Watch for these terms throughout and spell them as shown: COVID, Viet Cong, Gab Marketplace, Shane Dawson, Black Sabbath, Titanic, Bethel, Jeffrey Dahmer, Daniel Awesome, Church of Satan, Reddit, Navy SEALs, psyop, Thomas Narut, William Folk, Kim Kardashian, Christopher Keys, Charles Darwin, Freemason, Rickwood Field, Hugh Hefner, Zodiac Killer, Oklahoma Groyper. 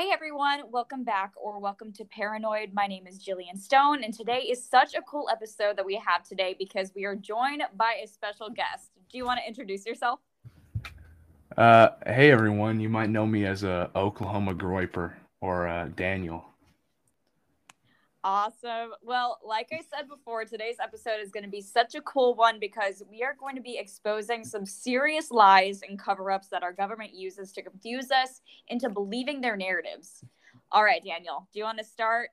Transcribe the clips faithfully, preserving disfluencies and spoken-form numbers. Hey everyone, welcome back or welcome to Paranoid. My name is Jillian Stone and today is such a cool episode that we have today because we are joined by a special guest. Do you want to introduce yourself? Uh, hey everyone, you might know me as a Oklahoma Groyper or uh, Daniel. Awesome. Well, like I said before, today's episode is going to be such a cool one because we are going to be exposing some serious lies and cover-ups that our government uses to confuse us into believing their narratives. All right, Daniel, do you want to start?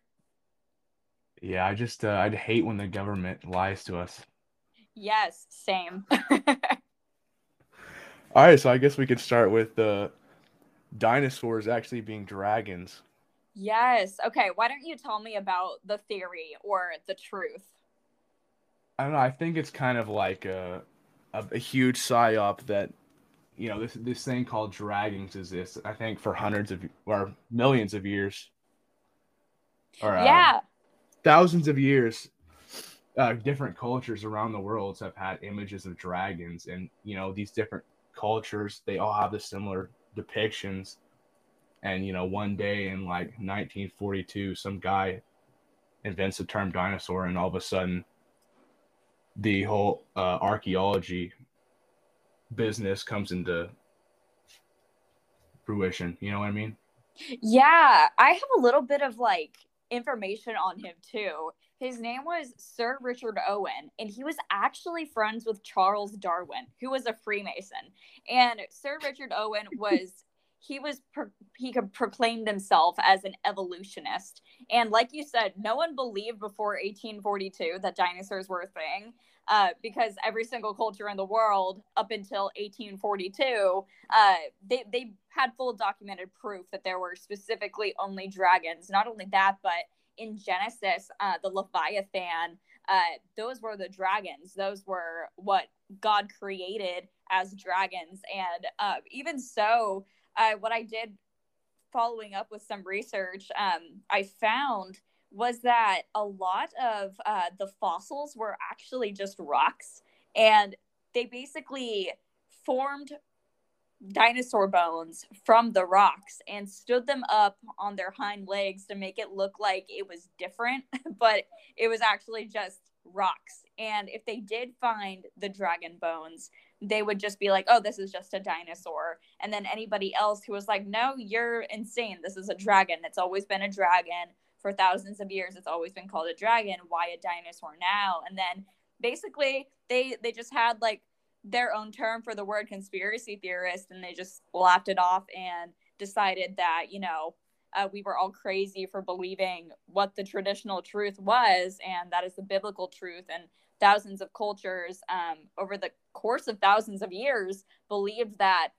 Yeah, I just, uh, I'd hate when the government lies to us. Yes, same. All right, so I guess we could start with the uh, dinosaurs actually being dragons. Yes. Okay, why don't you tell me about the theory or the truth? I don't know. I think it's kind of like a, a, a huge psyop that, you know, this this thing called dragons exists, I think, for hundreds of or millions of years. Or, yeah. Uh, thousands of years. Uh, different cultures around the world have had images of dragons. And, you know, these different cultures, they all have the similar depictions. And, you know, one day in, like, nineteen forty-two, some guy invents the term dinosaur, and all of a sudden the whole uh, archaeology business comes into fruition. You know what I mean? Yeah. I have a little bit of, like, information on him, too. His name was Sir Richard Owen, and he was actually friends with Charles Darwin, who was a Freemason. And Sir Richard Owen was... He was pro- he could proclaim himself as an evolutionist. And like you said, no one believed before eighteen forty-two that dinosaurs were a thing uh, because every single culture in the world up until eighteen forty-two, uh, they, they had full documented proof that there were specifically only dragons. Not only that, but in Genesis, uh, the Leviathan, uh, those were the dragons. Those were what God created as dragons. And uh, even so... Uh, what I did following up with some research um, I found was that a lot of uh, the fossils were actually just rocks, and they basically formed dinosaur bones from the rocks and stood them up on their hind legs to make it look like it was different, but it was actually just rocks. And if they did find the dragon bones, they would just be like, oh, this is just a dinosaur. And then anybody else who was like, no, you're insane. This is a dragon. It's always been a dragon for thousands of years. It's always been called a dragon. Why a dinosaur now? And then basically they, they just had like their own term for the word conspiracy theorist, and they just laughed it off and decided that, you know, uh, we were all crazy for believing what the traditional truth was. And that is the biblical truth. And thousands of cultures um, over the course of thousands of years believed that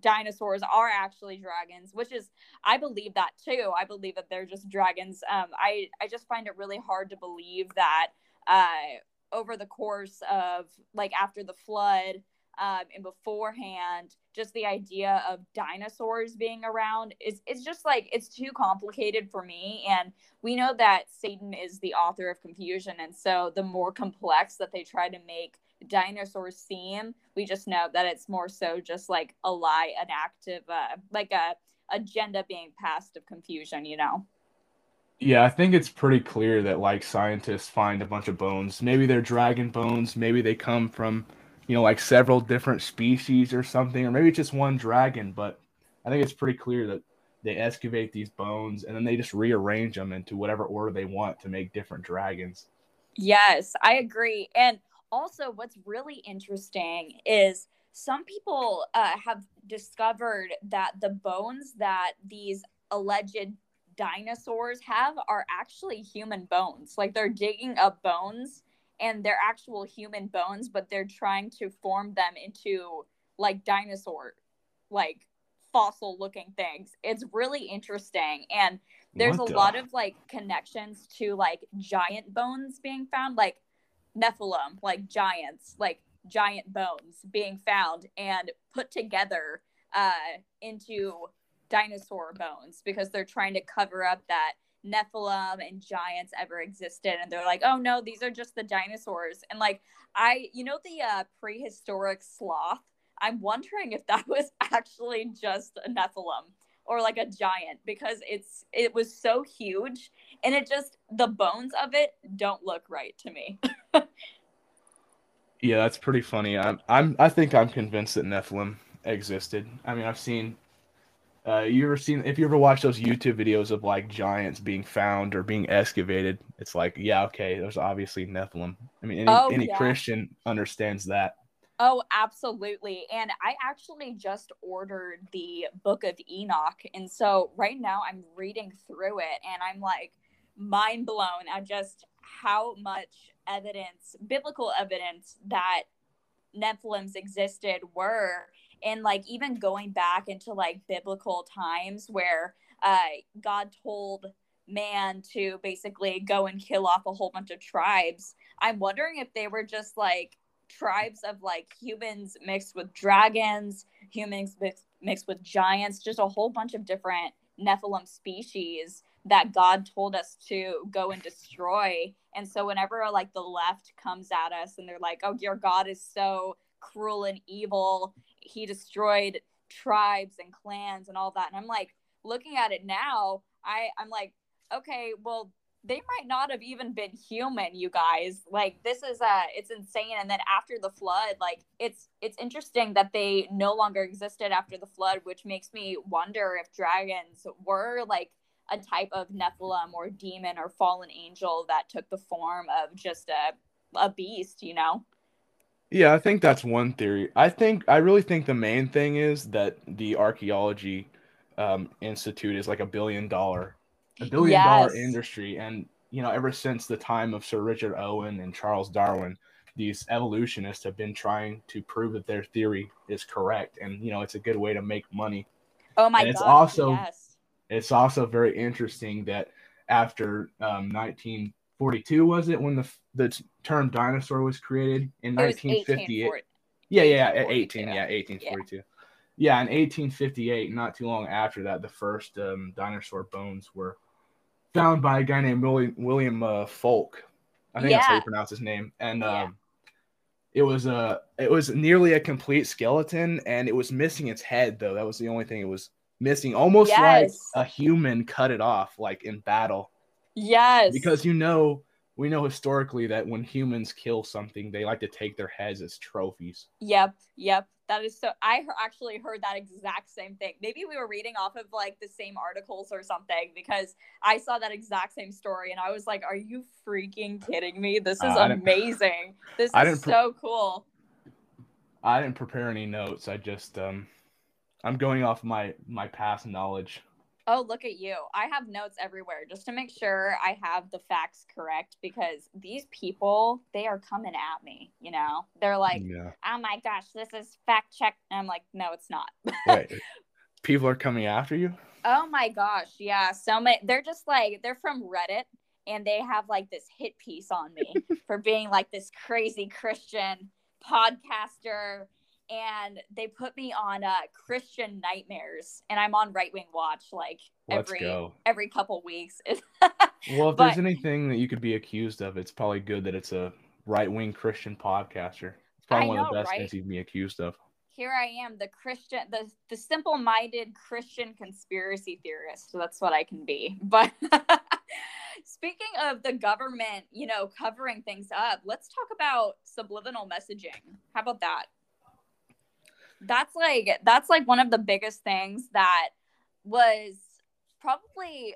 dinosaurs are actually dragons, which is, I believe that too. I believe that they're just dragons. Um, I, I just find it really hard to believe that uh, over the course of, like, after the flood um, and beforehand, just the idea of dinosaurs being around is it's just like, it's too complicated for me. And we know that Satan is the author of confusion. And so the more complex that they try to make dinosaurs seem, we just know that it's more so just like a lie, an active, uh, like a agenda being passed of confusion, you know? Yeah, I think it's pretty clear that, like, scientists find a bunch of bones. Maybe they're dragon bones. Maybe they come from, you know, like several different species or something, or maybe it's just one dragon, but I think it's pretty clear that they excavate these bones and then they just rearrange them into whatever order they want to make different dragons. Yes, I agree. And also what's really interesting is some people uh, have discovered that the bones that these alleged dinosaurs have are actually human bones. Like, they're digging up bones and they're actual human bones, but they're trying to form them into, like, dinosaur, like, fossil-looking things. It's really interesting. And there's what a the... lot of, like, connections to, like, giant bones being found, like Nephilim, like giants, like giant bones being found and put together uh, into dinosaur bones because they're trying to cover up that Nephilim and giants ever existed, and they're like, oh no, these are just the dinosaurs. And, like, I you know the uh prehistoric sloth, I'm wondering if that was actually just a Nephilim. or like a giant, because it's it was so huge, and it just, the bones of it don't look right to me. Yeah, that's pretty funny. I'm I'm I think I'm convinced that Nephilim existed. I mean, I've seen uh you ever seen if you ever watch those YouTube videos of like giants being found or being excavated, it's like, yeah, okay, there's obviously Nephilim. I mean, any, oh, any yeah. Christian understands that. Oh, absolutely. And I actually just ordered the Book of Enoch. And so right now I'm reading through it and I'm like mind blown at just how much evidence, biblical evidence, that Nephilims existed were. And like even going back into like biblical times where uh, God told man to basically go and kill off a whole bunch of tribes. I'm wondering if they were just like tribes of like humans mixed with dragons, humans mixed, mixed with giants, just a whole bunch of different Nephilim species that God told us to go and destroy. And so whenever like the left comes at us and they're like, oh, your God is so cruel and evil, he destroyed tribes and clans and all that, and I'm like, looking at it now, I I'm like, okay, well, they might not have even been human, you guys. Like, this is, uh, it's insane. And then after the flood, like, it's it's interesting that they no longer existed after the flood, which makes me wonder if dragons were, like, a type of Nephilim or demon or fallen angel that took the form of just a, a beast, you know? Yeah, I think that's one theory. I think, I really think the main thing is that the Archaeology um, Institute is, like, a billion-dollar A billion yes. dollar industry, and you know, ever since the time of Sir Richard Owen and Charles Darwin, these evolutionists have been trying to prove that their theory is correct, and you know, it's a good way to make money. Oh my god! It's also yes. it's also very interesting that after um, nineteen forty-two, was it when the the term dinosaur was created in nineteen fifty-eight? Yeah, yeah, yeah, eighteen, yeah, eighteen forty-two. Yeah. Yeah, in eighteen fifty-eight, not too long after that, the first um, dinosaur bones were found by a guy named William, William uh, Folk. I think yeah. that's how you pronounce his name. And um, yeah. it was a it was nearly a complete skeleton, and it was missing its head, though. That was the only thing it was missing, almost yes. like a human cut it off, like in battle. Yes, because you know. We know historically that when humans kill something, they like to take their heads as trophies. Yep, yep. That is so... I he- actually heard that exact same thing. Maybe we were reading off of, like, the same articles or something, because I saw that exact same story, and I was like, are you freaking kidding me? This is uh, amazing. This I is pre- so cool. I didn't prepare any notes. I just... um, I'm going off my, my past knowledge. Oh, look at you. I have notes everywhere just to make sure I have the facts correct, because these people, they are coming at me, you know? They're like, yeah. oh my gosh, this is fact check. And I'm like, no, it's not. Wait, people are coming after you? Oh my gosh, yeah. So many, they're just like, they're from Reddit, and they have like this hit piece on me for being like this crazy Christian podcaster. And they put me on uh, Christian Nightmares, and I'm on Right Wing Watch like Let's every go. every couple weeks. Well, if but, there's anything that you could be accused of, it's probably good that it's a right wing Christian podcaster. It's probably I one know, of the best right? things you can be accused of. Here I am, the Christian, the the simple minded Christian conspiracy theorist. So that's what I can be. But speaking of the government, you know, covering things up, let's talk about subliminal messaging. How about that? That's like that's like one of the biggest things that was probably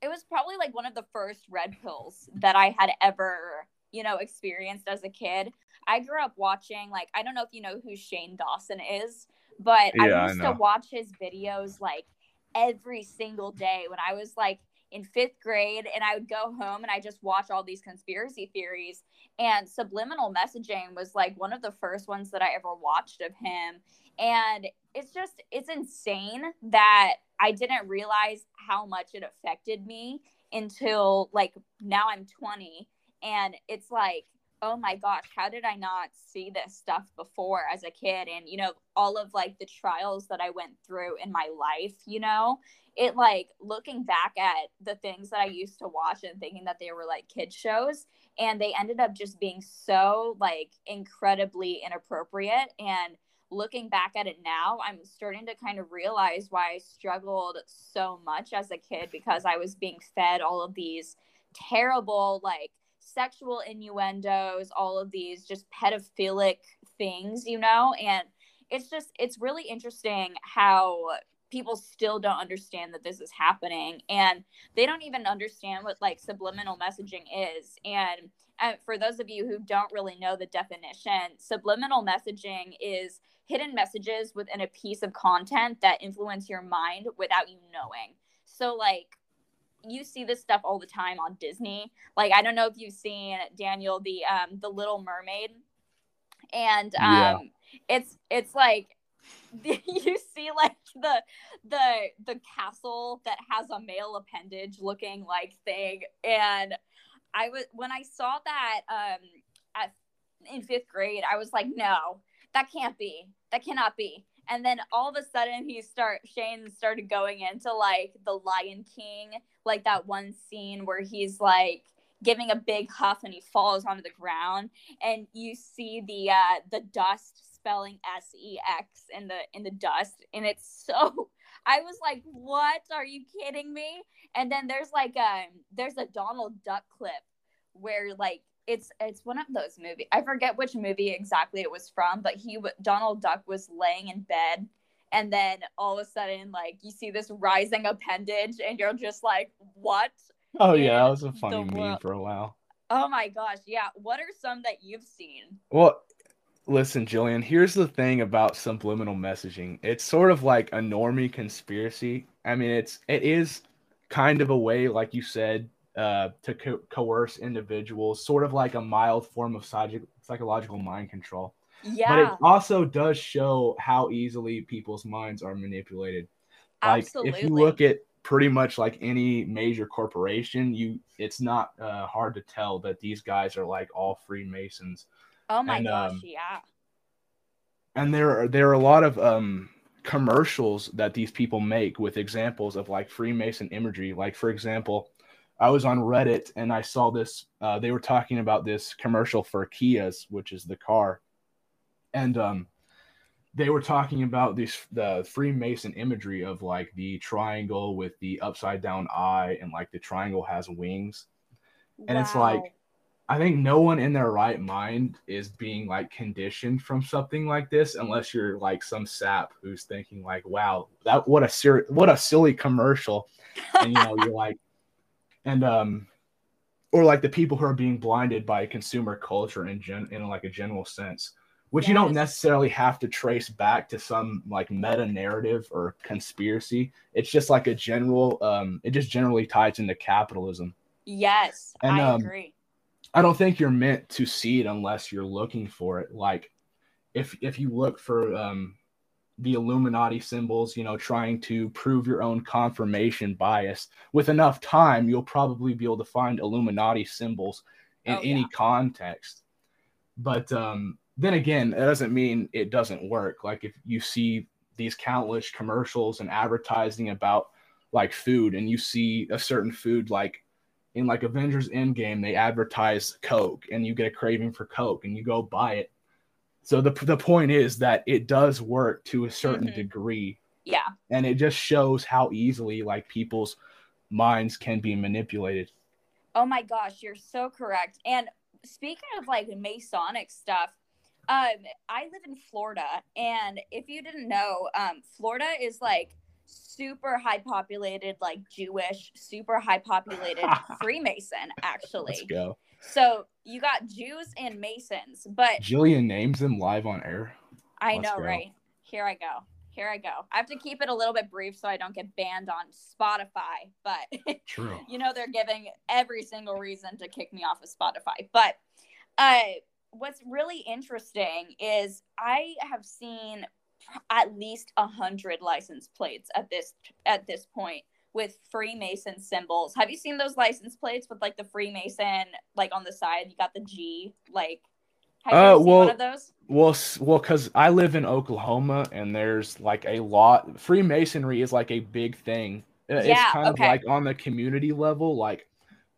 it was probably like one of the first red pills that I had ever, you know, experienced as a kid. I grew up watching, like, I don't know if you know who Shane Dawson is, but yeah, I used I to watch his videos like every single day when I was like in fifth grade, and I would go home and I just watch all these conspiracy theories, and subliminal messaging was like one of the first ones that I ever watched of him. And it's just, it's insane that I didn't realize how much it affected me until like now I'm twenty, and it's like, oh my gosh, how did I not see this stuff before as a kid? And, you know, all of like the trials that I went through in my life, you know, it like looking back at the things that I used to watch and thinking that they were like kid shows, and they ended up just being so like incredibly inappropriate. And looking back at it now, I'm starting to kind of realize why I struggled so much as a kid, because I was being fed all of these terrible, like, sexual innuendos, all of these just pedophilic things, you know? And it's just, it's really interesting how people still don't understand that this is happening, and they don't even understand what, like, subliminal messaging is. And uh, for those of you who don't really know the definition, subliminal messaging is hidden messages within a piece of content that influence your mind without you knowing. So, like, you see this stuff all the time on Disney. Like, I don't know if you've seen, Daniel, the um the Little Mermaid, and um yeah. it's it's like you see, like, the the the castle that has a male appendage looking, like, thing. And I was, when I saw that um at, in fifth grade, I was like, no, that can't be, that cannot be. And then all of a sudden he start Shane started going into, like, the Lion King, like that one scene where he's, like, giving a big huff and he falls onto the ground, and you see the uh the dust spelling S E X in the in the dust, and it's so, I was like, what, are you kidding me? And then there's, like, um there's a Donald Duck clip where, like, It's it's one of those movies. I forget which movie exactly it was from, but he Donald Duck was laying in bed, and then all of a sudden, like, you see this rising appendage, and you're just like, what? Oh yeah, that was a funny meme for a while. Oh my gosh, yeah. What are some that you've seen? Well, listen, Jillian, here's the thing about subliminal messaging. It's sort of like a normie conspiracy. I mean, it's it is kind of a way, like you said, Uh, to co- coerce individuals, sort of like a mild form of psych- psychological mind control. Yeah. But it also does show how easily people's minds are manipulated. Like, absolutely. If you look at pretty much, like, any major corporation, you it's not uh, hard to tell that these guys are, like, all Freemasons. Oh my and, gosh, um, yeah. And there are there are a lot of um commercials that these people make with examples of, like, Freemason imagery. Like, for example, I was on Reddit and I saw this, uh, they were talking about this commercial for Kias, which is the car. And um, they were talking about these, the Freemason imagery of, like, the triangle with the upside down eye, and, like, the triangle has wings. Wow. And it's like, I think no one in their right mind is being, like, conditioned from something like this, unless you're, like, some sap who's thinking, like, wow, that, what a ser- what a silly commercial. And, you know, you're like, And um, or like the people who are being blinded by consumer culture in gen in like a general sense, which yes. you don't necessarily have to trace back to some, like, meta narrative or conspiracy. It's just like a general. Um, it just generally ties into capitalism. Yes, and, I um, agree. I don't think you're meant to see it unless you're looking for it. Like, if if you look for um, the Illuminati symbols, you know, trying to prove your own confirmation bias. With enough time, you'll probably be able to find Illuminati symbols in oh, yeah. any context. But um, then again, that doesn't mean it doesn't work. Like, if you see these countless commercials and advertising about, like, food, and you see a certain food, like in, like, Avengers Endgame, they advertise Coke, and you get a craving for Coke, and you go buy it. So the the point is that it does work to a certain mm-hmm. degree. Yeah. And it just shows how easily, like, people's minds can be manipulated. Oh my gosh, you're so correct. And speaking of, like, Masonic stuff, um, I live in Florida, and if you didn't know, um, Florida is, like, super high populated, like, Jewish, super high populated Freemason, actually. Let's go. So you got Jews and Masons, but Jillian names them live on air. I Let's know, go. Right? Here I go. Here I go. I have to keep it a little bit brief so I don't get banned on Spotify, but true. You know, they're giving every single reason to kick me off of Spotify. But uh, what's really interesting is I have seen at least a hundred license plates at this at this point with Freemason symbols. Have you seen those license plates with, like, the Freemason, like, on the side? You got the G, like, have you uh, seen well, one of those? Well, well, because I live in Oklahoma, and there's, like, a lot. Freemasonry is, like, a big thing. It's yeah, kind okay. of, like, on the community level. Like,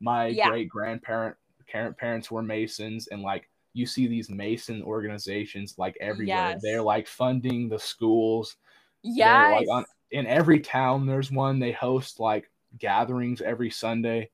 my yeah. great-grandparent parents were Masons, and, like, you see these Mason organizations like everywhere. Yes. They're like funding the schools. Yeah. Like on, in every town, there's one. They host like gatherings every Sunday.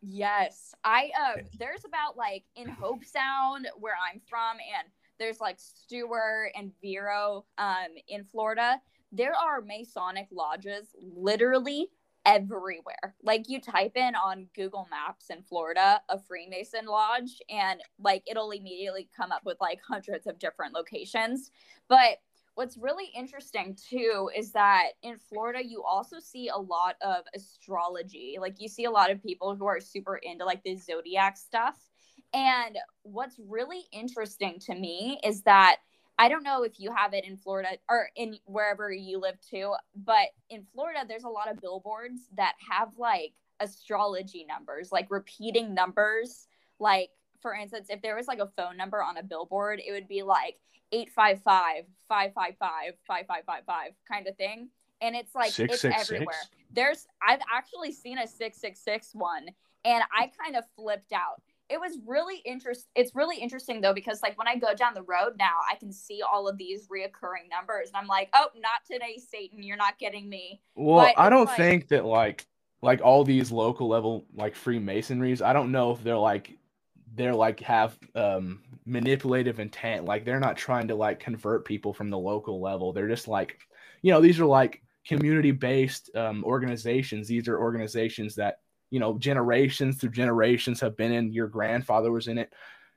Yes. I um. Uh, there's about like in Hope Sound where I'm from, and there's like Stewart and Vero um in Florida. There are Masonic lodges literally everywhere. Like you type in on Google Maps in Florida a Freemason lodge, and like it'll immediately come up with like hundreds of different locations. But what's really interesting too is that in Florida you also see a lot of astrology. Like you see a lot of people who are super into like the zodiac stuff. And what's really interesting to me is that I don't know if you have it in Florida or in wherever you live too, but in Florida, there's a lot of billboards that have like astrology numbers, like repeating numbers. Like for instance, if there was like a phone number on a billboard, it would be like eight five five, five five five, five five five five kind of thing. And it's like, six, it's six, everywhere. Six. There's, I've actually seen a six six six one, and I kind of flipped out. It was really interesting. It's really interesting though, because like when I go down the road now, I can see all of these reoccurring numbers, and I'm like, oh, not today, Satan. You're not getting me. Well, I don't like... think that like, like all these local level, like Freemasonries, I don't know if they're like, they're like have um, manipulative intent. Like they're not trying to like convert people from the local level. They're just like, you know, these are like community based um, organizations. These are organizations that, you know, generations through generations have been in. Your grandfather was in it,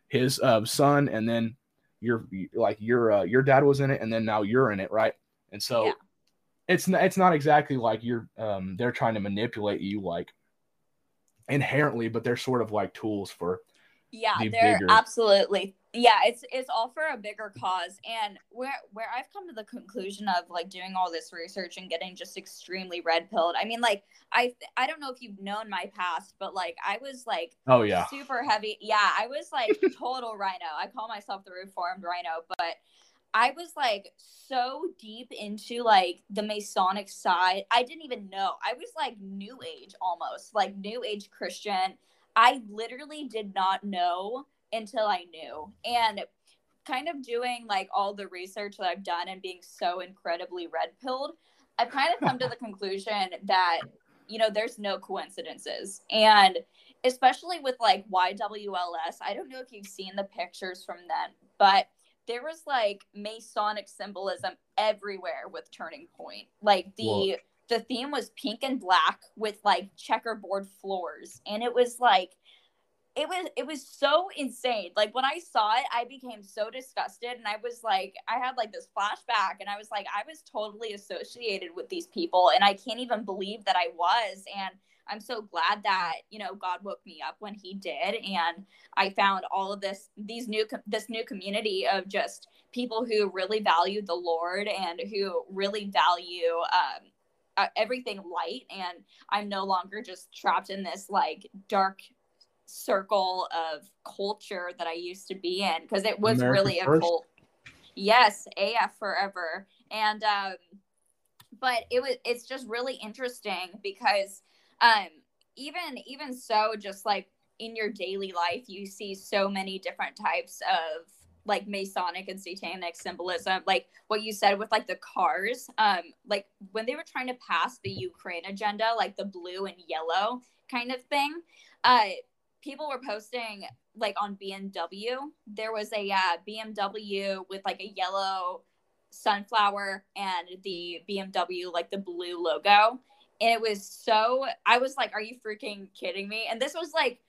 his uh, son, and then your like your uh, your dad was in it, and then now you're in it, right? And so yeah. it's not, it's not exactly like you're um, they're trying to manipulate you like inherently, but they're sort of like tools for yeah, the they're bigger... absolutely yeah. It's it's all for a bigger cause, and where where I've come to the conclusion of like doing all this research and getting just extremely red pilled. I mean, like I I don't know if you've known my past, but like I was like oh yeah super heavy yeah I was like total rhino. I call myself the reformed rhino, but I was like so deep into like the Masonic side. I didn't even know. I was like New Age almost, like New Age Christian. I literally did not know until I knew, and kind of doing like all the research that I've done and being so incredibly red pilled, I've kind of come to the conclusion that, you know, there's no coincidences. And especially with like Y W L S, I don't know if you've seen the pictures from them, but there was like Masonic symbolism everywhere with Turning Point. Like the, Whoa. the theme was pink and black with like checkerboard floors. And it was like, It was it was so insane. Like when I saw it, I became so disgusted, and I was like, I had like this flashback, and I was like, I was totally associated with these people, and I can't even believe that I was. And I'm so glad that, you know, God woke me up when He did, and I found all of this these new this new community of just people who really value the Lord and who really value um, uh, everything light. And I'm no longer just trapped in this like dark circle of culture that I used to be in, because it was America really first. A cult. Yes, A F forever. And um but it was it's just really interesting because um even even so, just like in your daily life, you see so many different types of like Masonic and Satanic symbolism, like what you said with like the cars, um like when they were trying to pass the Ukraine agenda, like the blue and yellow kind of thing, uh people were posting like on B M W. There was a uh, B M W with like a yellow sunflower and the B M W, like the blue logo. And it was so, I was like, are you freaking kidding me? And this was like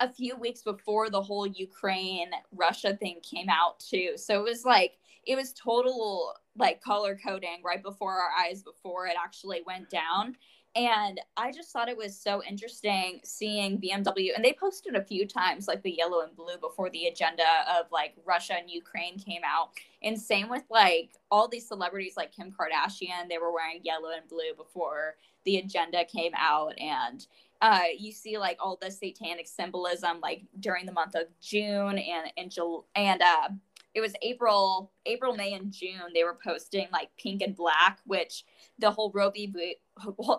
a few weeks before the whole Ukraine Russia thing came out too. So it was like, it was total like color coding right before our eyes, before it actually went down. And I just thought it was so interesting seeing B M W. And they posted a few times like the yellow and blue before the agenda of like Russia and Ukraine came out. And same with like all these celebrities like Kim Kardashian, they were wearing yellow and blue before the agenda came out. And uh, you see like all the satanic symbolism like during the month of June and and, Jul- and uh, it was April, April, May, and June. They were posting like pink and black, which the whole Roe v. Wade,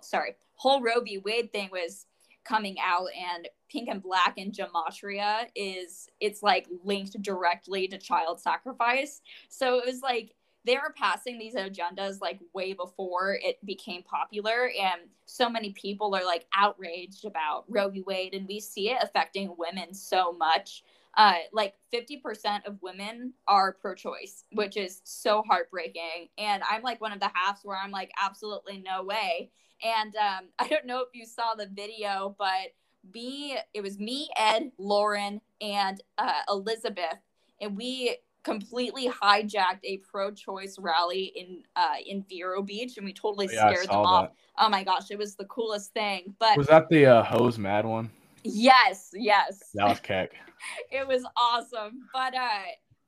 sorry, whole Roe v. Wade thing was coming out, and Pink and Black in Gematria is, it's like linked directly to child sacrifice. So it was like, they were passing these agendas like way before it became popular. And so many people are like outraged about Roe v. Wade, and we see it affecting women so much. Uh, like fifty percent of women are pro-choice, which is so heartbreaking. And I'm like one of the halves where I'm like, absolutely no way. And um, I don't know if you saw the video, but me, it was me, Ed, Lauren, and uh, Elizabeth. And we completely hijacked a pro-choice rally in uh, in Vero Beach, and we totally oh, yeah, scared them off. That. Oh my gosh, it was the coolest thing. But was that the uh, Hose Mad one? Yes, yes. That was keck. It was awesome. But uh,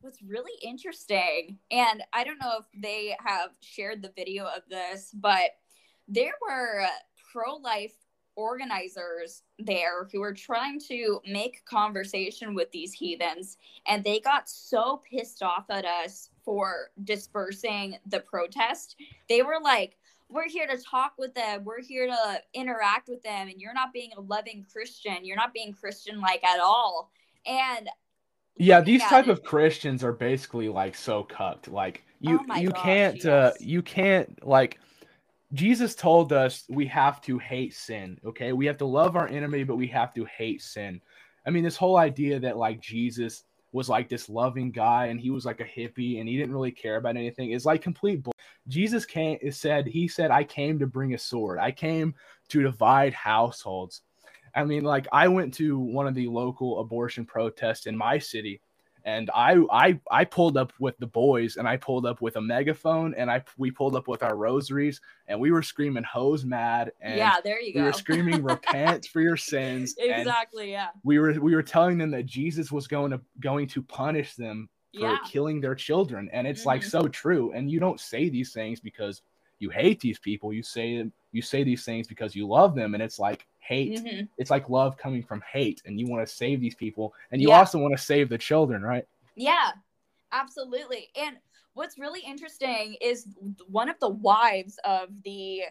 what's really interesting, and I don't know if they have shared the video of this, but there were pro-life organizers there who were trying to make conversation with these heathens, and they got so pissed off at us for dispersing the protest. They were like, we're here to talk with them, we're here to interact with them, and you're not being a loving Christian, you're not being Christian like at all. And yeah, these type it, of Christians are basically like so cucked, like you oh you gosh, can't yes. uh you can't like Jesus told us we have to hate sin, okay? We have to love our enemy, but we have to hate sin. I mean, this whole idea that, like, Jesus was, like, this loving guy, and he was, like, a hippie, and he didn't really care about anything is, like, complete bull. Jesus came, said, he said, I came to bring a sword. I came to divide households. I mean, like, I went to one of the local abortion protests in my city, and I, I I pulled up with the boys, and I pulled up with a megaphone, and I we pulled up with our rosaries, and we were screaming "Hose Mad!" And yeah, there you go. We were screaming "Repent for your sins!" Exactly, and yeah. We were we were telling them that Jesus was going to going to punish them for yeah. killing their children, and it's mm-hmm. like so true. And you don't say these things because you hate these people. You say you say these things because you love them, and it's like. Hate mm-hmm. It's like love coming from hate, and you want to save these people, and you yeah. also want to save the children, right? Yeah, absolutely. And what's really interesting is one of the wives of the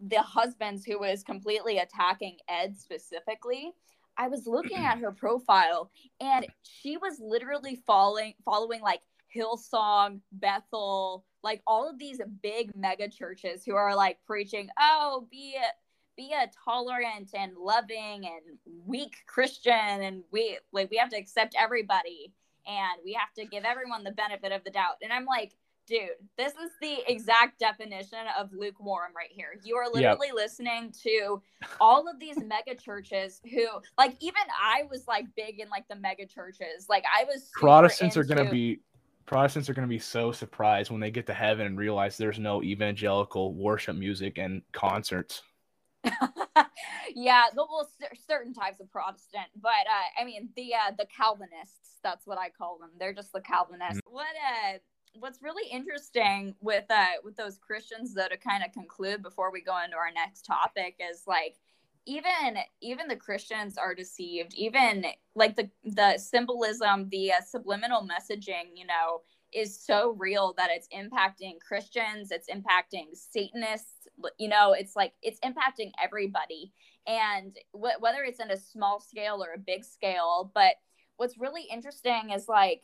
the husbands who was completely attacking Ed specifically, I was looking at her profile, and she was literally following following like Hillsong, Bethel, like all of these big mega churches who are like preaching, oh, be it be a tolerant and loving and weak Christian, and we like we have to accept everybody, and we have to give everyone the benefit of the doubt. And I'm like, dude, this is the exact definition of lukewarm right here. You are literally yep. listening to all of these mega churches who, like, even I was like big in like the mega churches. Like I was Protestants into- are gonna be Protestants are going to be so surprised when they get to heaven and realize there's no evangelical worship music and concerts. Yeah, well, certain types of Protestant, but uh, I mean the uh, the Calvinists. That's what I call them. They're just the Calvinists. Mm-hmm. What uh, what's really interesting with uh, with those Christians, though, to kind of conclude before we go into our next topic, is like even even the Christians are deceived. Even like the the symbolism, the uh, subliminal messaging, you know, is so real that it's impacting Christians, it's impacting Satanists, you know, it's like, it's impacting everybody. And wh- whether it's in a small scale or a big scale, but what's really interesting is like,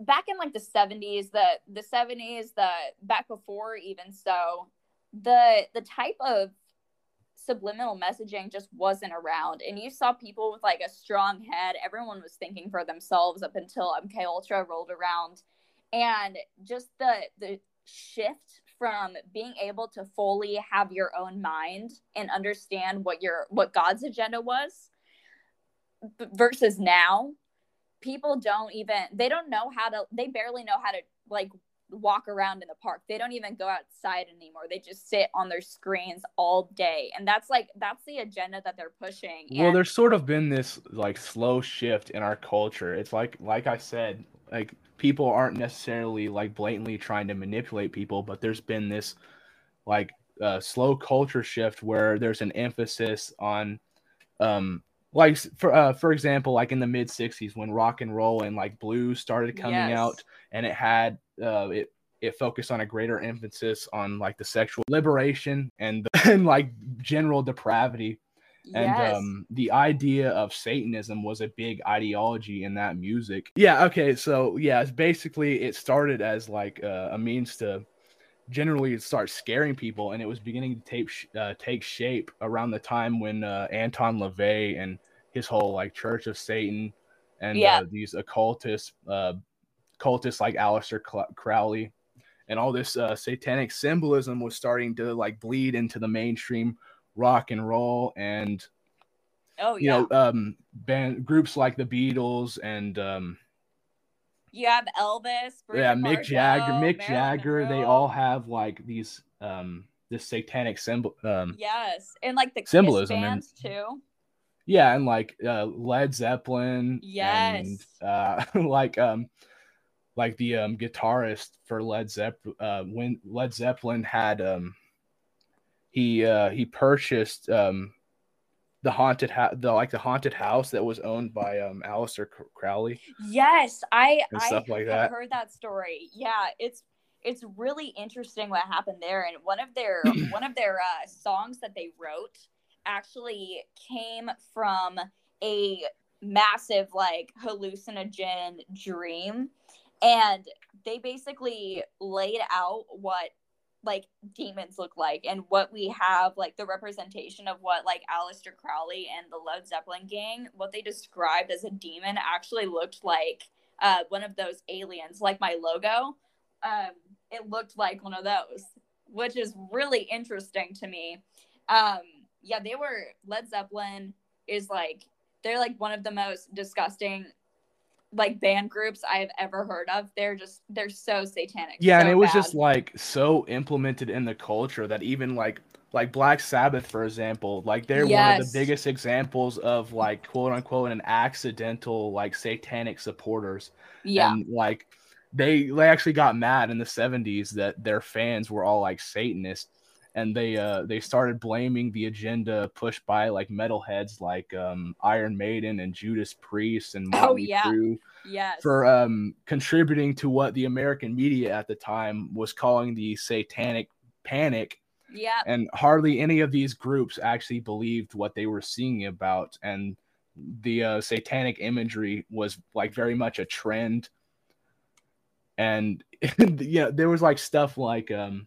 back in like the seventies, the, the seventies, the back before even so, the, the type of subliminal messaging just wasn't around, and you saw people with like a strong head, everyone was thinking for themselves up until MKUltra rolled around. And just the the shift from being able to fully have your own mind and understand what your what God's agenda was versus now, people don't even, they don't know how to, they barely know how to like walk around in the park. They don't even go outside anymore. They just sit on their screens all day. And that's like, that's the agenda that they're pushing. Well, and- there's sort of been this like slow shift in our culture. It's like, like I said, like, people aren't necessarily like blatantly trying to manipulate people, but there's been this like uh, slow culture shift where there's an emphasis on um, like for uh, for example, like in the mid sixties when rock and roll and like blues started coming yes. out, and it had uh, it it focused on a greater emphasis on like the sexual liberation and, the, and like general depravity. And yes. um, the idea of Satanism was a big ideology in that music. Yeah, okay, so yeah, it's basically it started as like uh, a means to generally start scaring people, and it was beginning to take, sh- uh, take shape around the time when uh, Anton LaVey and his whole like Church of Satan and yeah. uh, these occultists, uh, cultists like Aleister Crowley and all this uh, satanic symbolism was starting to like bleed into the mainstream rock and roll, and oh yeah, you know, um, band groups like the Beatles and um, you have Elvis, Bruce yeah, Mick Marshall, Jagger, Mick Marilyn Jagger. Monroe. They all have like these um, this satanic symbol. Um, yes, and like the symbolism Kiss bands and, too. Yeah, and like uh, Led Zeppelin. Yes, and, uh, like um, like the um, guitarist for Led Zeppelin. Uh, when Led Zeppelin had um. He uh, he purchased um, the haunted ha- the like the haunted house that was owned by um, Aleister Crowley. Yes, I and stuff I like that. heard that story. Yeah, it's it's really interesting what happened there. And one of their one of their uh, songs that they wrote actually came from a massive like hallucinogen dream, and they basically laid out what. Like demons look like and what we have like the representation of what like Aleister Crowley and the Led Zeppelin gang, what they described as a demon actually looked like uh one of those aliens, like my logo. Um it looked like one of those, which is really interesting to me. Um yeah, they were Led Zeppelin is like they're like one of the most disgusting like band groups I've ever heard of. They're just they're so satanic. Yeah, so and it was bad. Just like so implemented in the culture that even like like Black Sabbath, for example, like they're yes. one of the biggest examples of like quote unquote an accidental like satanic supporters. Yeah, and like they they actually got mad in the seventies that their fans were all like Satanists, and they uh they started blaming the agenda pushed by like metalheads like um Iron Maiden and Judas Priest and Motley oh yeah Crew yes. for um contributing to what the American media at the time was calling the satanic panic. Yeah, and hardly any of these groups actually believed what they were singing about, and the uh, satanic imagery was like very much a trend. And yeah, there was like stuff like um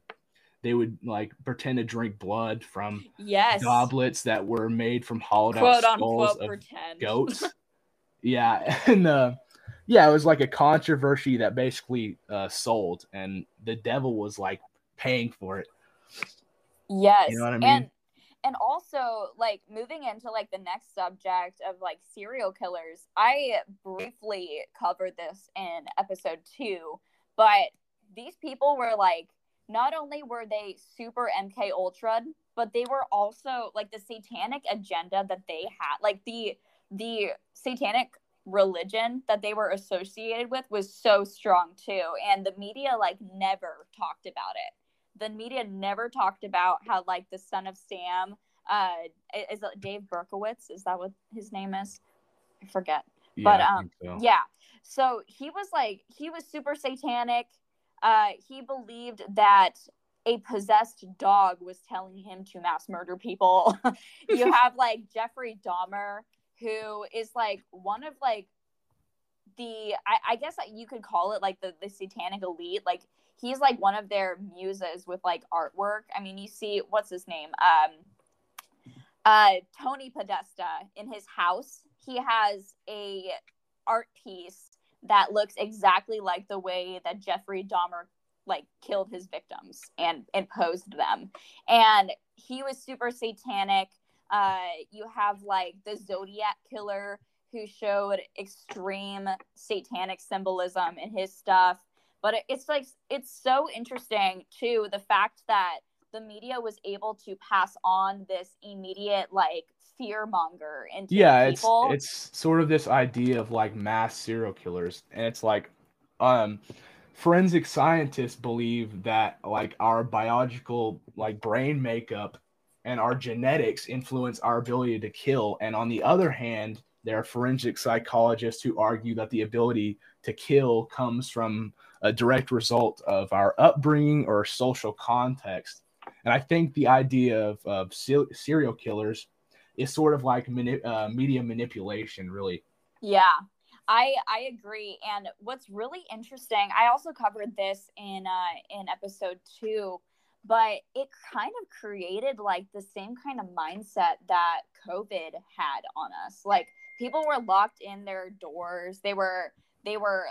they would like pretend to drink blood from yes. goblets that were made from hollowed out skulls of pretend. goats. Yeah, and uh, yeah, it was like a controversy that basically uh, sold, and the devil was like paying for it. Yes, you know what I mean? and and also like moving into like the next subject of like serial killers. I briefly covered this in episode two, but these people were like. Not only were they super M K Ultra, but they were also like the satanic agenda that they had, like the the satanic religion that they were associated with was so strong too. And the media like never talked about it. The media never talked about how like the son of Sam, uh, is it Dave Berkowitz? Is that what his name is? I forget. Yeah, but um, so. yeah. So he was like he was super satanic. Uh, he believed that a possessed dog was telling him to mass murder people. You have like Jeffrey Dahmer, who is like one of like the, I, I guess you could call it like the, the satanic elite. Like he's like one of their muses with like artwork. I mean, you see, what's his name? Um, uh, Tony Podesta in his house. He has a art piece that looks exactly like the way that Jeffrey Dahmer like killed his victims and, and posed them. And he was super satanic. Uh, you have like the Zodiac Killer who showed extreme satanic symbolism in his stuff. But it, it's like, it's so interesting too, the fact that the media was able to pass on this immediate like fear monger into yeah, people. Yeah, it's it's sort of this idea of like mass serial killers, and it's like, um, forensic scientists believe that like our biological like brain makeup and our genetics influence our ability to kill, and on the other hand, there are forensic psychologists who argue that the ability to kill comes from a direct result of our upbringing or social context. And I think the idea of, of serial killers is sort of like mani- uh, media manipulation, really. Yeah, I I agree. And what's really interesting, I also covered this in uh, in episode two, but it kind of created like the same kind of mindset that COVID had on us. Like people were locked in their doors. They were they were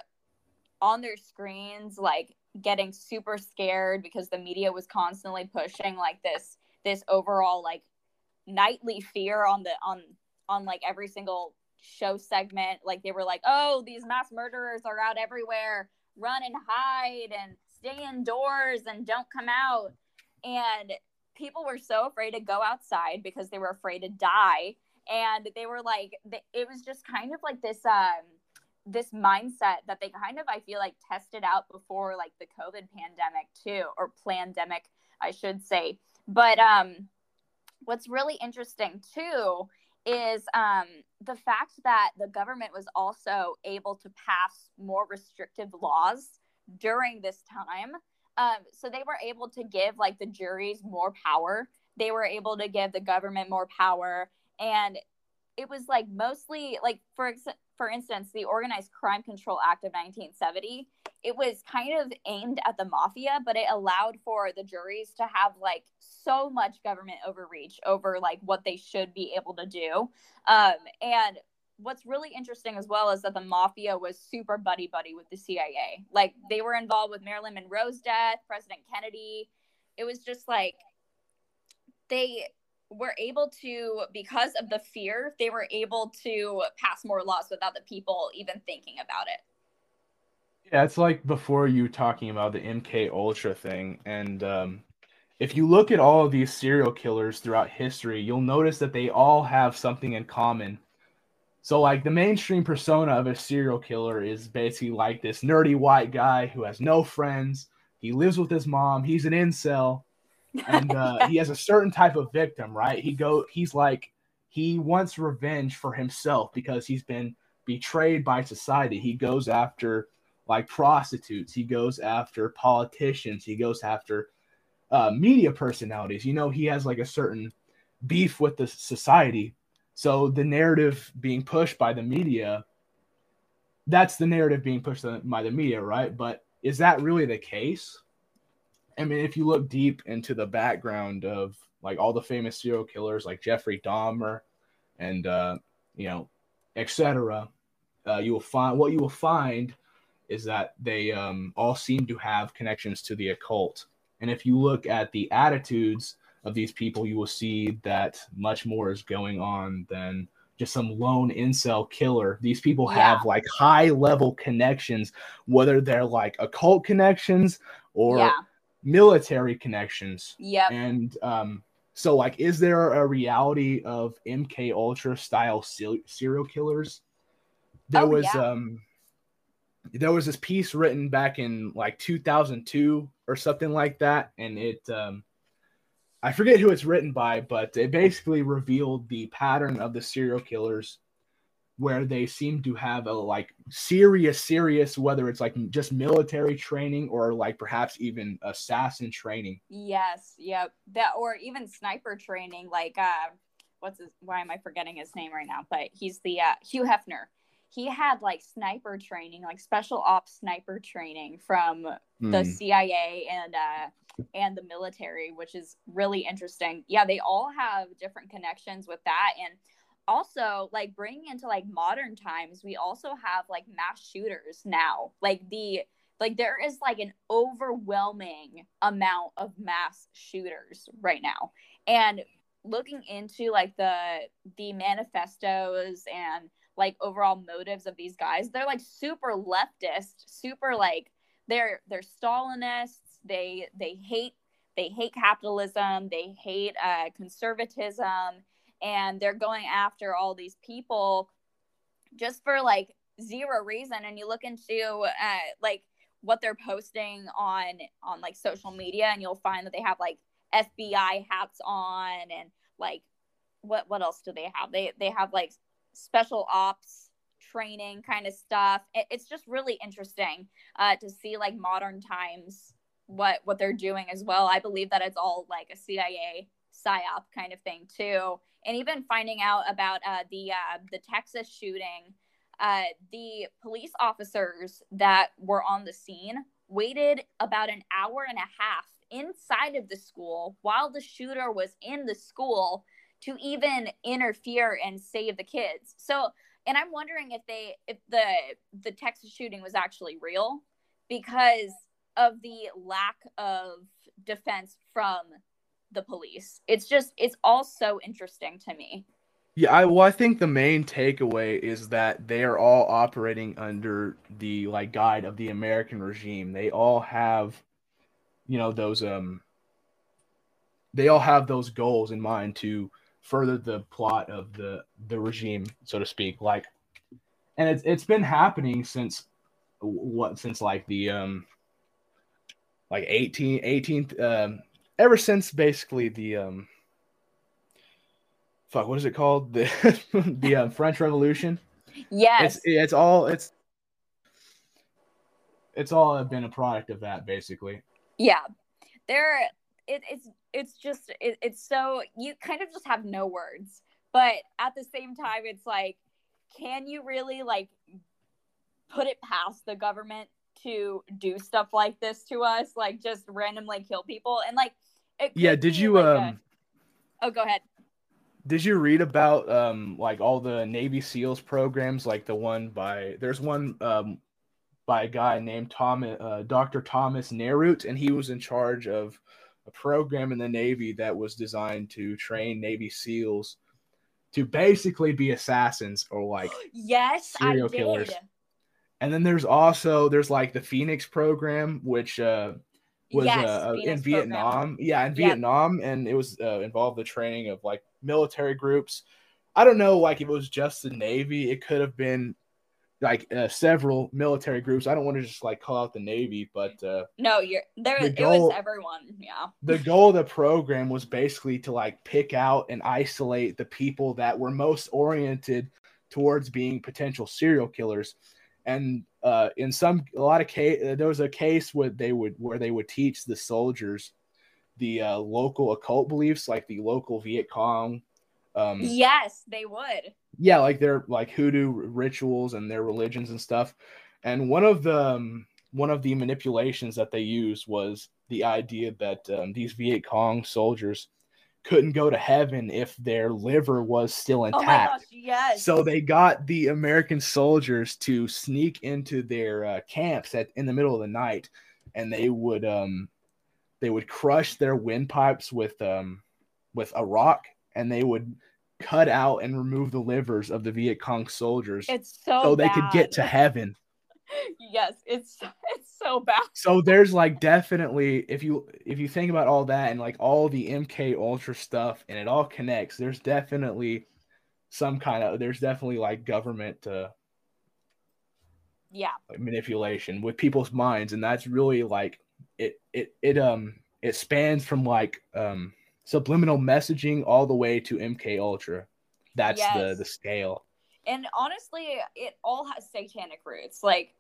on their screens, like getting super scared because the media was constantly pushing like this this overall like nightly fear on the on on like every single show segment. Like they were like, oh, these mass murderers are out everywhere, run and hide and stay indoors and don't come out. And people were so afraid to go outside because they were afraid to die. And they were like, it was just kind of like this um this mindset that they kind of, I feel like, tested out before like the COVID pandemic too, or plandemic, I should say. But um, what's really interesting too is um, the fact that the government was also able to pass more restrictive laws during this time. Um, so they were able to give like the juries more power. They were able to give the government more power. And it was like mostly like, for example, for instance, the Organized Crime Control Act of nineteen seventy, it was kind of aimed at the mafia, but it allowed for the juries to have like so much government overreach over like what they should be able to do. Um, and what's really interesting as well is that the mafia was super buddy-buddy with the C I A. Like they were involved with Marilyn Monroe's death, President Kennedy. It was just like they... were able to, because of the fear, they were able to pass more laws without the people even thinking about it. Yeah, it's like before you talking about the M K Ultra thing. And um, if you look at all of these serial killers throughout history, you'll notice that they all have something in common. So like the mainstream persona of a serial killer is basically like this nerdy white guy who has no friends. He lives with his mom. He's an incel. And uh, yeah. He has a certain type of victim, right? He go, he's like, he wants revenge for himself because he's been betrayed by society. He goes after like prostitutes. He goes after politicians. He goes after uh, media personalities. You know, he has like a certain beef with the society. So the narrative being pushed by the media, that's the narrative being pushed by the media, right? But is that really the case? I mean, if you look deep into the background of like all the famous serial killers like Jeffrey Dahmer and, uh, you know, et cetera, uh, you will find what you will find is that they um, all seem to have connections to the occult. And if you look at the attitudes of these people, you will see that much more is going on than just some lone incel killer. These people have yeah. like high level connections, whether they're like occult connections or yeah. military connections. Yeah. And um so like, is there a reality of M K Ultra style se- serial killers? There oh, was yeah. um there was this piece written back in like two thousand two or something like that, and it um I forget who it's written by, but it basically revealed the pattern of the serial killers where they seem to have a like serious, serious, whether it's like just military training or like perhaps even assassin training. Yes. Yep. That, or even sniper training. Like, uh, what's his, why am I forgetting his name right now? But he's the, uh, Hugh Hefner. He had like sniper training, like special ops sniper training from mm. the C I A and, uh, and the military, which is really interesting. Yeah. They all have different connections with that. And also, like, bringing into like modern times, we also have like mass shooters now. Like the like there is like an overwhelming amount of mass shooters right now. And looking into like the the manifestos and like overall motives of these guys, they're like super leftist, super like they're they're Stalinists. They they hate they hate capitalism. They hate uh, conservatism. And they're going after all these people just for like zero reason. And you look into uh, like what they're posting on on like social media, and you'll find that they have like F B I hats on, and like what what else do they have? They they have like special ops training kind of stuff. It, it's just really interesting uh, to see like modern times what what they're doing as well. I believe that it's all like a C I A psyop kind of thing too. And even finding out about uh, the uh, the Texas shooting, uh, the police officers that were on the scene waited about an hour and a half inside of the school while the shooter was in the school to even interfere and save the kids. So, and I'm wondering if they, if the the Texas shooting was actually real because of the lack of defense from the police. It's just, it's all so interesting to me. Yeah, I, well, I think the main takeaway is that they are all operating under the, like, guide of the American regime. They all have, you know, those, um, they all have those goals in mind to further the plot of the, the regime, so to speak. Like, and it's, it's been happening since, what, since, like, the, um, like, eighteenth, eighteenth, um, ever since basically the, um, fuck, what is it called? The the uh, French Revolution. Yes. It's, it's all, it's, it's all been a product of that, basically. Yeah. There, it, it's, it's just, it, it's so, you kind of just have no words, but at the same time, it's like, can you really, like, put it past the government to do stuff like this to us, like just randomly kill people? And like, it yeah. Did you, like um, a... oh, go ahead. Did you read about, um, like all the Navy SEALs programs? Like the one by, there's one, um, by a guy named Tom, uh, Doctor Thomas Narut, and he was in charge of a program in the Navy that was designed to train Navy SEALs to basically be assassins or like yes, serial I did. killers. And then there's also, there's like the Phoenix program, which uh, was yes, uh, in Vietnam. Program. Yeah, in yep. Vietnam. And it was uh, involved the training of like military groups. I don't know, like if it was just the Navy. It could have been like uh, several military groups. I don't want to just like call out the Navy, but. Uh, no, you're there. The goal, it was everyone. Yeah. The goal of the program was basically to like pick out and isolate the people that were most oriented towards being potential serial killers. And uh, in some, a lot of case, there was a case where they would where they would teach the soldiers the uh, local occult beliefs, like the local Viet Cong. Um, yes, they would. Yeah, like their like hoodoo rituals and their religions and stuff. And one of the um, one of the manipulations that they used was the idea that um, these Viet Cong soldiers couldn't go to heaven if their liver was still intact. Oh my gosh, yes. So they got the American soldiers to sneak into their uh, camps at in the middle of the night, and they would um they would crush their windpipes with um with a rock, and they would cut out and remove the livers of the Viet Cong soldiers. It's so so bad. They could get to heaven. Yes, it's it's so bad. So there's like definitely if you if you think about all that and like all the M K Ultra stuff and it all connects, there's definitely some kind of there's definitely like government uh yeah manipulation with people's minds, and that's really like it it it um it spans from like um subliminal messaging all the way to M K Ultra. That's yes. the the scale. And honestly, it all has satanic roots. Like,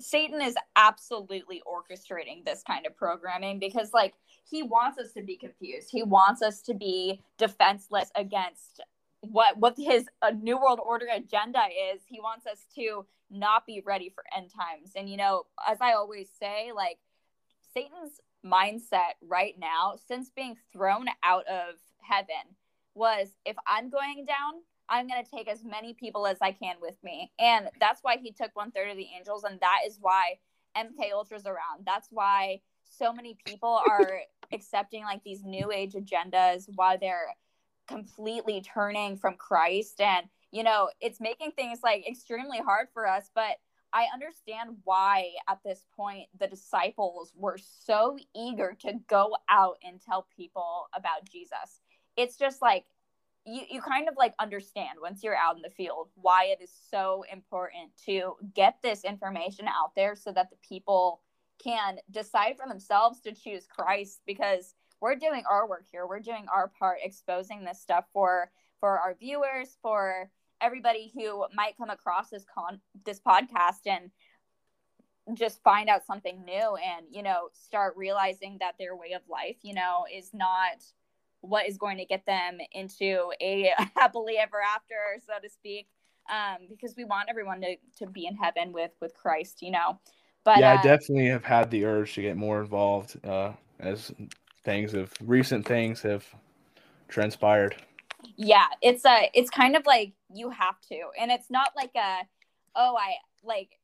Satan is absolutely orchestrating this kind of programming because, like, he wants us to be confused. He wants us to be defenseless against what, what his uh, New World Order agenda is. He wants us to not be ready for end times. And, you know, as I always say, like, Satan's mindset right now, since being thrown out of heaven, was if I'm going down, I'm going to take as many people as I can with me. And that's why he took one third of the angels. And that is why M K Ultra's around. That's why so many people are accepting like these new age agendas while they're completely turning from Christ. And, you know, it's making things like extremely hard for us, but I understand why at this point the disciples were so eager to go out and tell people about Jesus. It's just like, You, you kind of like understand once you're out in the field why it is so important to get this information out there so that the people can decide for themselves to choose Christ, because we're doing our work here. We're doing our part exposing this stuff for for our viewers, for everybody who might come across this con this podcast and just find out something new and, you know, start realizing that their way of life, you know, is not what is going to get them into a happily ever after, so to speak, um, because we want everyone to, to be in heaven with, with Christ, you know. But yeah, uh, I definitely have had the urge to get more involved uh, as things have recent things have transpired. Yeah, it's a, it's kind of like you have to, and it's not like a, oh, I like,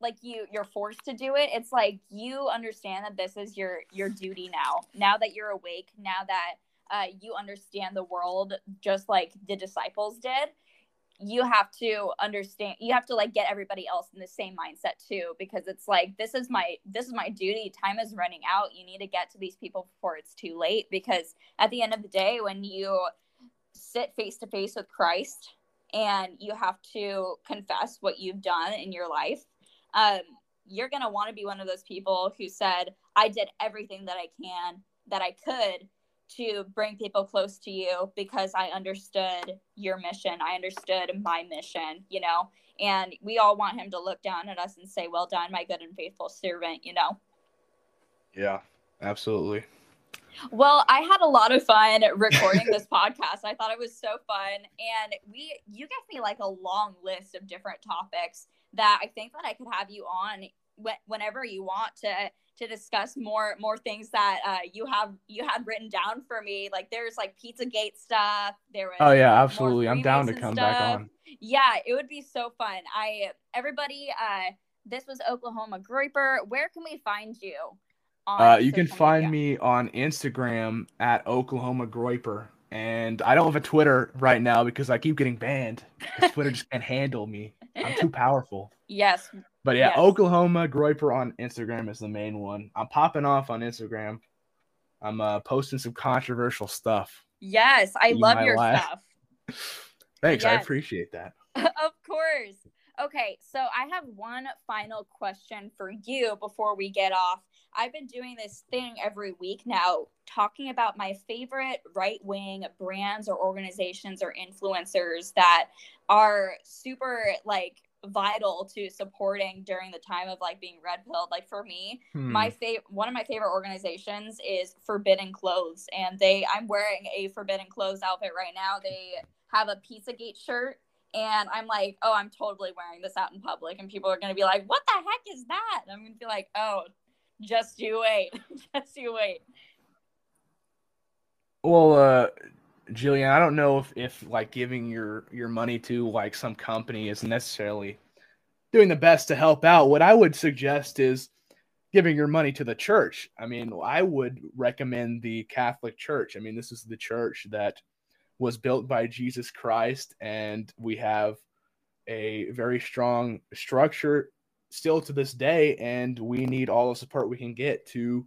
like you, you're forced to do it. It's like, you understand that this is your, your duty now, now that you're awake, now that uh, you understand the world, just like the disciples did. You have to understand, you have to like get everybody else in the same mindset too, because it's like, this is my, this is my duty. Time is running out. You need to get to these people before it's too late, because at the end of the day, when you sit face to face with Christ and you have to confess what you've done in your life, um, you're going to want to be one of those people who said, I did everything that I can, that I could, to bring people close to you, because I understood your mission. I understood my mission, you know, and we all want him to look down at us and say, well done, my good and faithful servant, you know? Yeah, absolutely. Well, I had a lot of fun recording this podcast. I thought it was so fun. And we, you gave me like a long list of different topics that I think that I could have you on whenever you want to, to discuss more, more things that uh, you have, you had written down for me. Like there's like PizzaGate stuff. There was, oh yeah, absolutely. I'm down to come back on. Yeah, it would be so fun. I, everybody, uh, this was Oklahoma Groyper. Where can we find you? Uh, you can find me on Instagram at Oklahoma Groyper, and I don't have a Twitter right now because I keep getting banned. Twitter just can't handle me. I'm too powerful. Yes. But yeah, yes. Oklahoma Groyper on Instagram is the main one. I'm popping off on Instagram. I'm uh, posting some controversial stuff. Yes, I love your life. Stuff. Thanks, yes. I appreciate that. Of course. Okay, so I have one final question for you before we get off. I've been doing this thing every week now, talking about my favorite right-wing brands or organizations or influencers that are super, like, vital to supporting during the time of, like, being red-pilled. Like, for me, hmm. my fav- one of my favorite organizations is Forbidden Clothes, and they I'm wearing a Forbidden Clothes outfit right now. They have a PizzaGate shirt. And I'm like, oh, I'm totally wearing this out in public. And people are going to be like, what the heck is that? And I'm going to be like, oh, just you wait. Just you wait. Well, uh, Jillian, I don't know if, if like giving your, your money to like some company is necessarily doing the best to help out. What I would suggest is giving your money to the church. I mean, I would recommend the Catholic Church. I mean, this is the church that was built by Jesus Christ, and we have a very strong structure still to this day, and we need all the support we can get to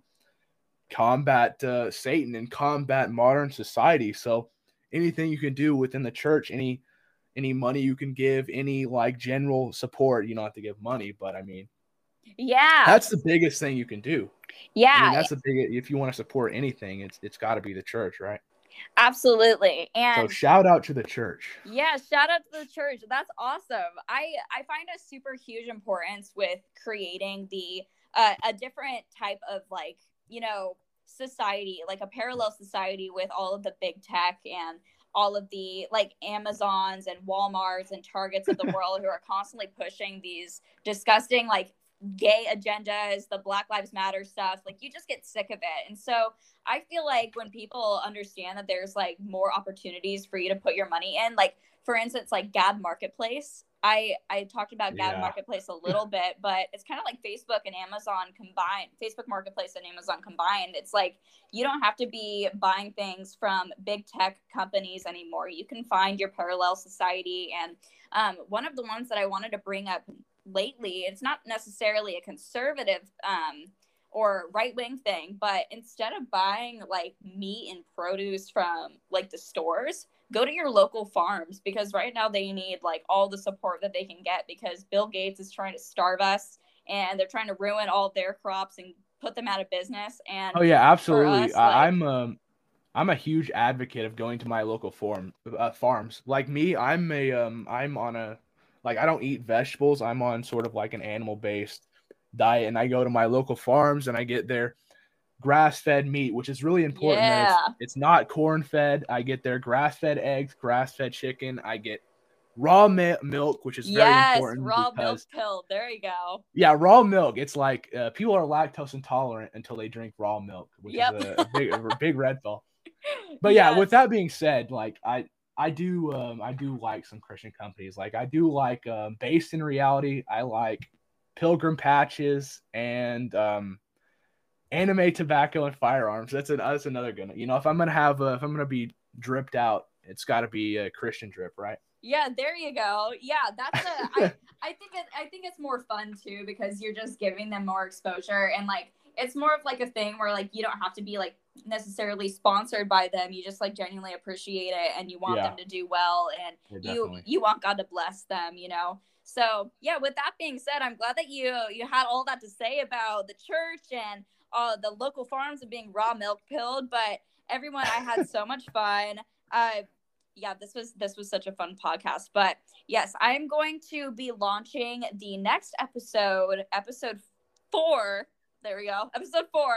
combat uh, Satan and combat modern society. So anything you can do within the church, any any money you can give, any like general support, you don't have to give money, but I mean, yeah, that's the biggest thing you can do. Yeah, I mean, that's the big. If you want to support anything, it's it's got to be the church, right? Absolutely. And so shout out to the church. Yeah, shout out to the church. That's awesome. I, I find a super huge importance with creating the uh, a different type of like, you know, society, like a parallel society with all of the big tech and all of the like Amazons and Walmarts and Targets of the world who are constantly pushing these disgusting like gay agendas, the Black Lives Matter stuff, like you just get sick of it. And so I feel like when people understand that there's like more opportunities for you to put your money in, like for instance, like Gab Marketplace, I, I talked about Gab yeah. Marketplace a little bit, but it's kind of like Facebook and Amazon combined, Facebook Marketplace and Amazon combined. It's like, you don't have to be buying things from big tech companies anymore. You can find your parallel society. And um, one of the ones that I wanted to bring up lately, it's not necessarily a conservative um or right-wing thing, but instead of buying like meat and produce from like the stores, go to your local farms, because right now they need like all the support that they can get, because Bill Gates is trying to starve us and they're trying to ruin all their crops and put them out of business. And oh yeah, absolutely. Us, like, I'm um I'm a huge advocate of going to my local farm uh, farms. Like me, I'm a um I'm on a Like, I don't eat vegetables. I'm on sort of like an animal-based diet, and I go to my local farms, and I get their grass-fed meat, which is really important. Yeah. It's, it's not corn-fed. I get their grass-fed eggs, grass-fed chicken. I get raw mi- milk, which is very yes, important. Yes, raw because, milk pill. There you go. Yeah, raw milk. It's like uh, people are lactose intolerant until they drink raw milk, which yep. is a, a, big, a big red pill. But yeah, yes. with that being said, like I, I do, um, I do like some Christian companies. Like I do like um, Based in Reality. I like Pilgrim Patches and um, Anime Tobacco and Firearms. That's an, that's another good one. You know, if I'm gonna have, a, if I'm gonna be dripped out, it's got to be a Christian drip, right? Yeah, there you go. Yeah, that's a. I, I think it, I think it's more fun too because you're just giving them more exposure and like it's more of like a thing where like you don't have to be like necessarily sponsored by them. You just like genuinely appreciate it and you want yeah. them to do well and yeah, you you want God to bless them, you know. So yeah, with that being said, I'm glad that you you had all that to say about the church and all uh, the local farms and being raw milk pilled. But everyone, I had so much fun. Uh, yeah, this was this was such a fun podcast. But yes, I'm going to be launching the next episode, episode four. There we go, episode four.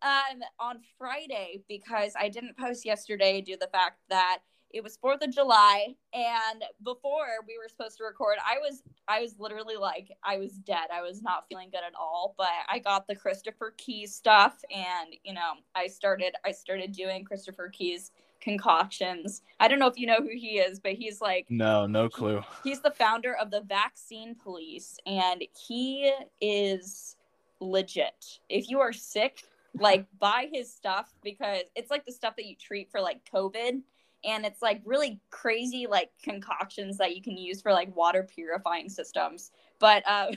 Um, on Friday, because I didn't post yesterday due to the fact that it was fourth of July, and before we were supposed to record, I was I was literally like, I was dead. I was not feeling good at all, but I got the Christopher Keys stuff, and, you know, I started I started doing Christopher Keys concoctions. I don't know if you know who he is, but he's like... No, no clue. He, he's the founder of the Vaccine Police, and he is legit. If you are sick... like buy his stuff because it's like the stuff that you treat for like COVID, and it's like really crazy like concoctions that you can use for like water purifying systems. But uh,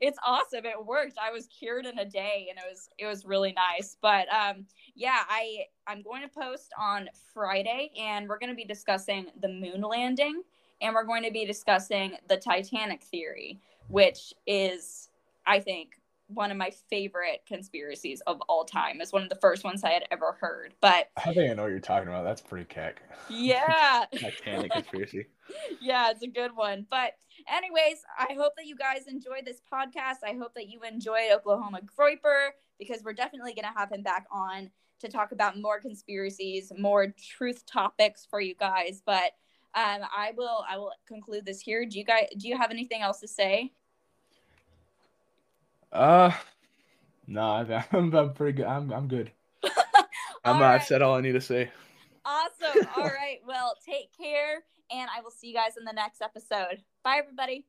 it's awesome. It worked. I was cured in a day, and it was it was really nice. But um, yeah, I I'm going to post on Friday, and we're going to be discussing the moon landing, and we're going to be discussing the Titanic theory, which is I think. One of my favorite conspiracies of all time. It's one of the first ones I had ever heard. But I think I know what you're talking about. That's pretty keck. Yeah. Titanic conspiracy. Yeah, it's a good one. But anyways, I hope that you guys enjoyed this podcast. I hope that you enjoyed Oklahoma Groyper because we're definitely going to have him back on to talk about more conspiracies, more truth topics for you guys. But um, I will I will conclude this here. Do you guys do you have anything else to say? Uh, no, nah, I'm, I'm pretty good. I'm I'm good. I'm, right. I've said all I need to say. Awesome. All right. Well, take care, and I will see you guys in the next episode. Bye, everybody.